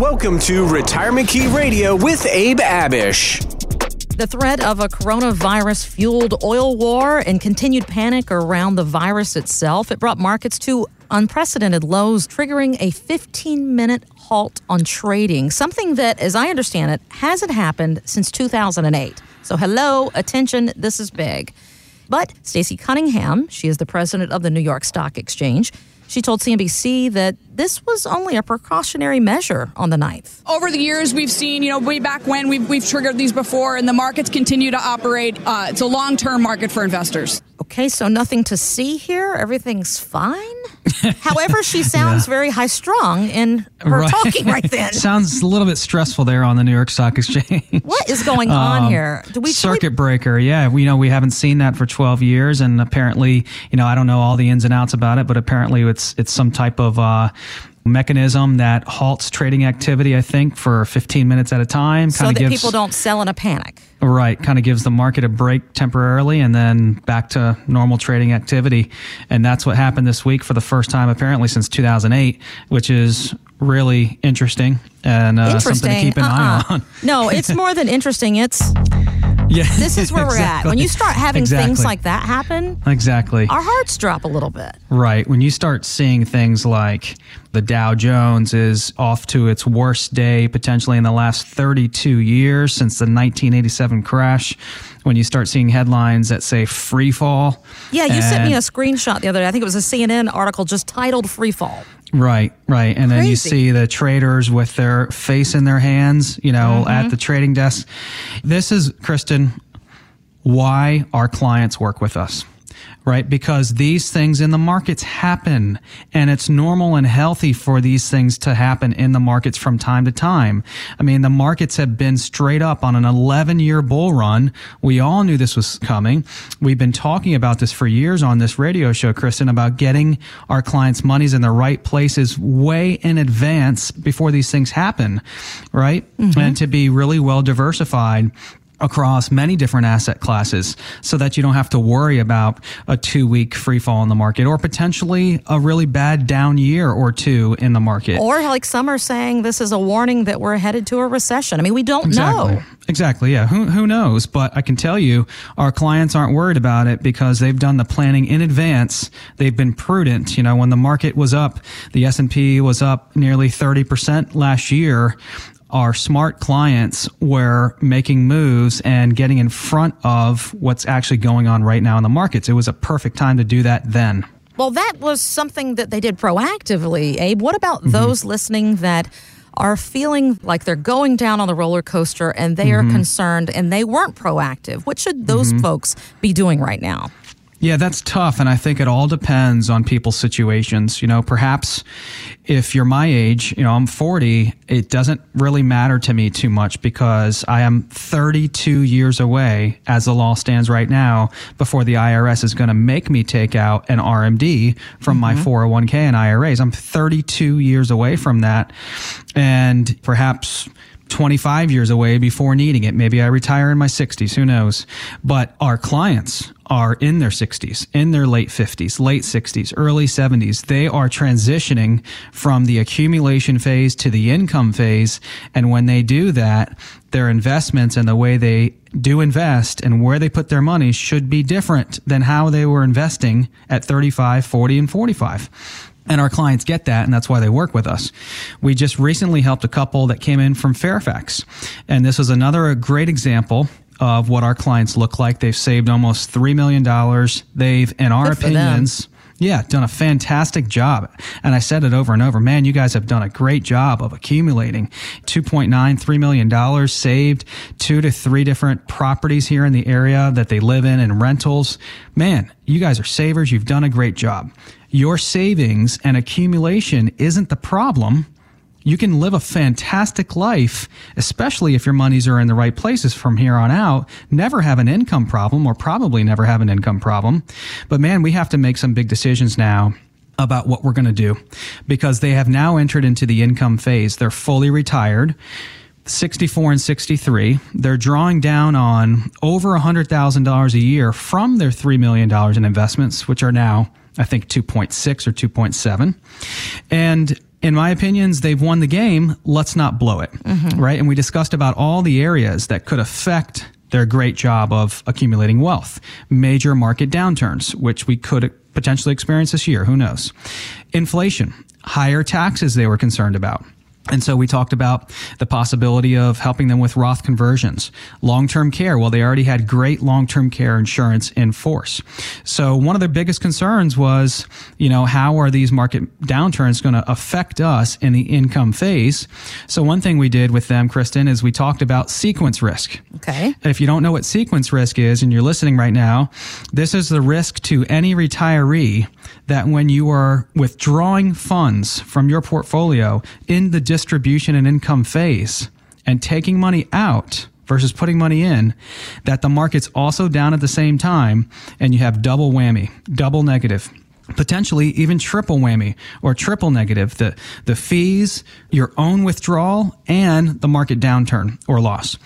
Welcome to Retirement Key Radio with Abe Abish. The threat of a coronavirus-fueled oil war and continued panic around the virus itself, it brought markets to unprecedented lows, triggering a 15-minute halt on trading, something that, as I understand it, hasn't happened since 2008. So hello, attention, this is big. But Stacey Cunningham, she is the president of the New York Stock Exchange, she told CNBC that this was only a precautionary measure on the 9th. Over the years, we've seen, way back when, we've triggered these before, and the markets continue to operate. It's a long-term market for investors. Okay, so nothing to see here. Everything's fine. However, she sounds very high-strung in her talking right then. Sounds a little bit stressful there on the New York Stock Exchange. What is going on here? Circuit breaker, yeah. We haven't seen that for 12 years, and apparently, I don't know all the ins and outs about it, but apparently it's some type of mechanism that halts trading activity, I think, for 15 minutes at a time. So that people don't sell in a panic. Right. Kind of gives the market a break temporarily and then back to normal trading activity. And that's what happened this week for the first time, apparently, since 2008, which is really interesting and something to keep an eye on. No, it's more than interesting. It's... Yeah, this is where we're at. When you start having things like that happen, our hearts drop a little bit. Right. When you start seeing things like the Dow Jones is off to its worst day potentially in the last 32 years since the 1987 crash, when you start seeing headlines that say free fall. Yeah, you sent me a screenshot the other day. I think it was a CNN article just titled Free Fall. Right. And then you see the traders with their face in their hands, at the trading desk. This is, Kristen, why our clients work with us, right? Because these things in the markets happen, and it's normal and healthy for these things to happen in the markets from time to time. I mean, the markets have been straight up on an 11-year bull run. We all knew this was coming. We've been talking about this for years on this radio show, Kristen, about getting our clients' monies in the right places way in advance before these things happen, right? Mm-hmm. And to be really well diversified across many different asset classes so that you don't have to worry about a 2-week free fall in the market or potentially a really bad down year or two in the market. Or like some are saying, this is a warning that we're headed to a recession. I mean, we don't know. Exactly. Yeah. Who knows? But I can tell you our clients aren't worried about it because they've done the planning in advance. They've been prudent. When the market was up, the S&P was up nearly 30% last year. Our smart clients were making moves and getting in front of what's actually going on right now in the markets. It was a perfect time to do that then. Well, that was something that they did proactively, Abe. What about those listening that are feeling like they're going down on the roller coaster and they are concerned and they weren't proactive? What should those folks be doing right now? Yeah, that's tough. And I think it all depends on people's situations. Perhaps if you're my age, I'm 40, it doesn't really matter to me too much because I am 32 years away, as the law stands right now, before the IRS is going to make me take out an RMD from my 401K and IRAs. I'm 32 years away from that. And perhaps 25 years away before needing it. Maybe I retire in my 60s, who knows? But our clients are in their 60s, in their late 50s, late 60s, early 70s. They are transitioning from the accumulation phase to the income phase. And when they do that, their investments and the way they do invest and where they put their money should be different than how they were investing at 35, 40, and 45. And our clients get that, and that's why they work with us. We just recently helped a couple that came in from Fairfax. And this was another great example of what our clients look like. They've saved almost $3 million. They've, in our opinions, done a fantastic job. And I said it over and over, man, you guys have done a great job of accumulating $2.9 million saved, 2 to 3 different properties here in the area that they live in and rentals. Man, you guys are savers. You've done a great job. Your savings and accumulation isn't the problem. You can live a fantastic life, especially if your monies are in the right places from here on out, never have an income problem or probably never have an income problem. But man, we have to make some big decisions now about what we're going to do because they have now entered into the income phase. They're fully retired. 64 and 63, they're drawing down on over $100,000 a year from their $3 million in investments, which are now, I think, 2.6 or 2.7. And in my opinions, they've won the game. Let's not blow it. Mm-hmm. Right. And we discussed about all the areas that could affect their great job of accumulating wealth, major market downturns, which we could potentially experience this year. Who knows? Inflation, higher taxes they were concerned about. And so we talked about the possibility of helping them with Roth conversions, long-term care. Well, they already had great long-term care insurance in force. So one of their biggest concerns was, you know, how are these market downturns going to affect us in the income phase? So one thing we did with them, Kristen, is we talked about sequence risk. Okay. If you don't know what sequence risk is and you're listening right now, this is the risk to any retiree that when you are withdrawing funds from your portfolio in the distribution and income phase and taking money out versus putting money in, that the market's also down at the same time and you have double whammy, double negative, potentially even triple whammy or triple negative, the fees, your own withdrawal, and the market downturn or loss.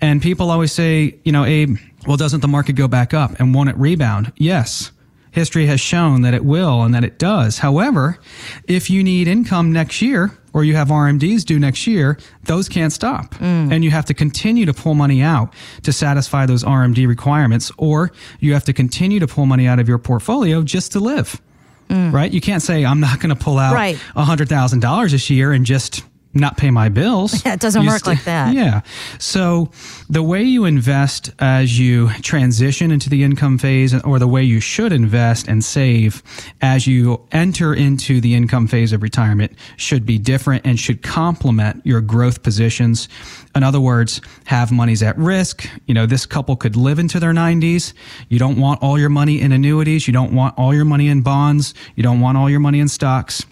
And people always say, you know, Abe, well, doesn't the market go back up and won't it rebound? Yes. History has shown that it will and that it does. However, if you need income next year or you have RMDs due next year, those can't stop. Mm. And you have to continue to pull money out to satisfy those RMD requirements, or you have to continue to pull money out of your portfolio just to live, right? You can't say, I'm not going to pull out $100,000 this year and just not pay my bills. Yeah, it doesn't work like that. Yeah. So the way you invest as you transition into the income phase, or the way you should invest and save as you enter into the income phase of retirement, should be different and should complement your growth positions. In other words, have monies at risk. You know, this couple could live into their 90s. You don't want all your money in annuities. You don't want all your money in bonds. You don't want all your money in stocks.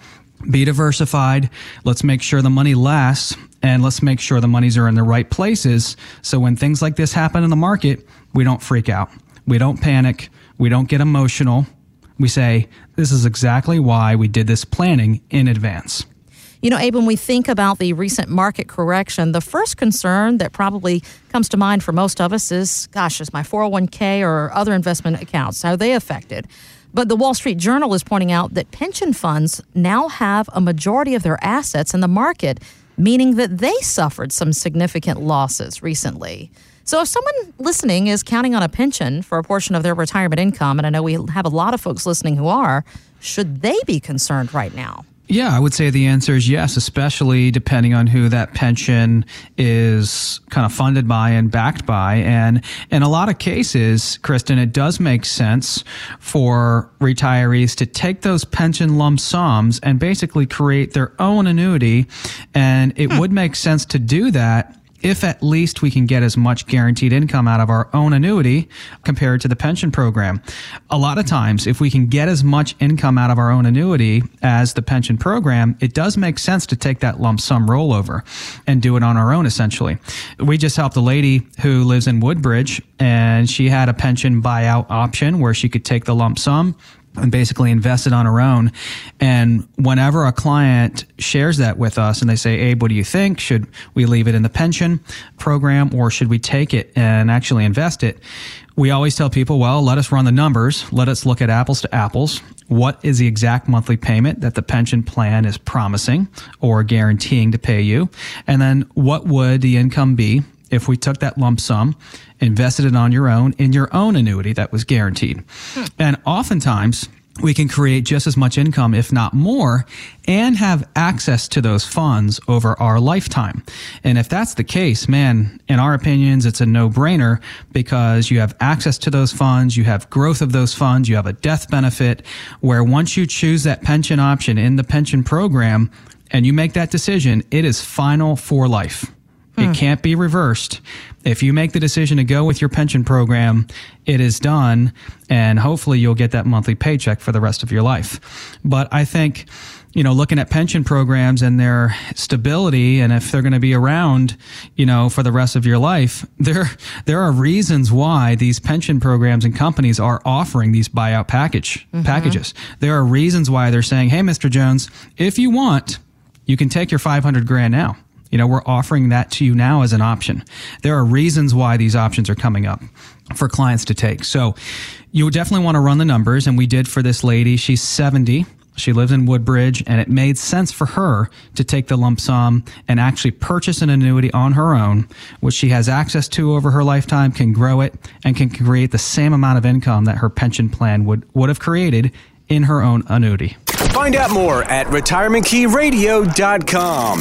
Be diversified. Let's make sure the money lasts, and let's make sure the monies are in the right places. So when things like this happen in the market, we don't freak out. We don't panic. We don't get emotional. We say, this is exactly why we did this planning in advance. You know, Abe, when we think about the recent market correction, the first concern that probably comes to mind for most of us is, gosh, is my 401k or other investment accounts, how are they affected? But the Wall Street Journal is pointing out that pension funds now have a majority of their assets in the market, meaning that they suffered some significant losses recently. So if someone listening is counting on a pension for a portion of their retirement income, and I know we have a lot of folks listening who are, should they be concerned right now? Yeah, I would say the answer is yes, especially depending on who that pension is kind of funded by and backed by. And in a lot of cases, Kristen, it does make sense for retirees to take those pension lump sums and basically create their own annuity. And it would make sense to do that if at least we can get as much guaranteed income out of our own annuity compared to the pension program. A lot of times, if we can get as much income out of our own annuity as the pension program, it does make sense to take that lump sum rollover and do it on our own, essentially. We just helped a lady who lives in Woodbridge, and she had a pension buyout option where she could take the lump sum and basically invest it on her own. And whenever a client shares that with us and they say, Abe, what do you think? Should we leave it in the pension program, or should we take it and actually invest it? We always tell people, well, let us run the numbers. Let us look at apples to apples. What is the exact monthly payment that the pension plan is promising or guaranteeing to pay you? And then what would the income be if we took that lump sum, invested it on your own in your own annuity that was guaranteed? And oftentimes we can create just as much income, if not more, and have access to those funds over our lifetime. And if that's the case, man, in our opinions, it's a no-brainer, because you have access to those funds, you have growth of those funds, you have a death benefit, where once you choose that pension option in the pension program and you make that decision, it is final for life. It can't be reversed. If you make the decision to go with your pension program, it is done, and hopefully you'll get that monthly paycheck for the rest of your life. But I think, you know, looking at pension programs and their stability, and if they're going to be around, you know, for the rest of your life, there are reasons why these pension programs and companies are offering these buyout packages. There are reasons why they're saying, hey, Mr. Jones, if you want, you can take your $500,000 now. You know, we're offering that to you now as an option. There are reasons why these options are coming up for clients to take. So you definitely want to run the numbers. And we did for this lady. She's 70. She lives in Woodbridge, and it made sense for her to take the lump sum and actually purchase an annuity on her own, which she has access to over her lifetime, can grow it, and can create the same amount of income that her pension plan would have created in her own annuity. Find out more at retirementkeyradio.com.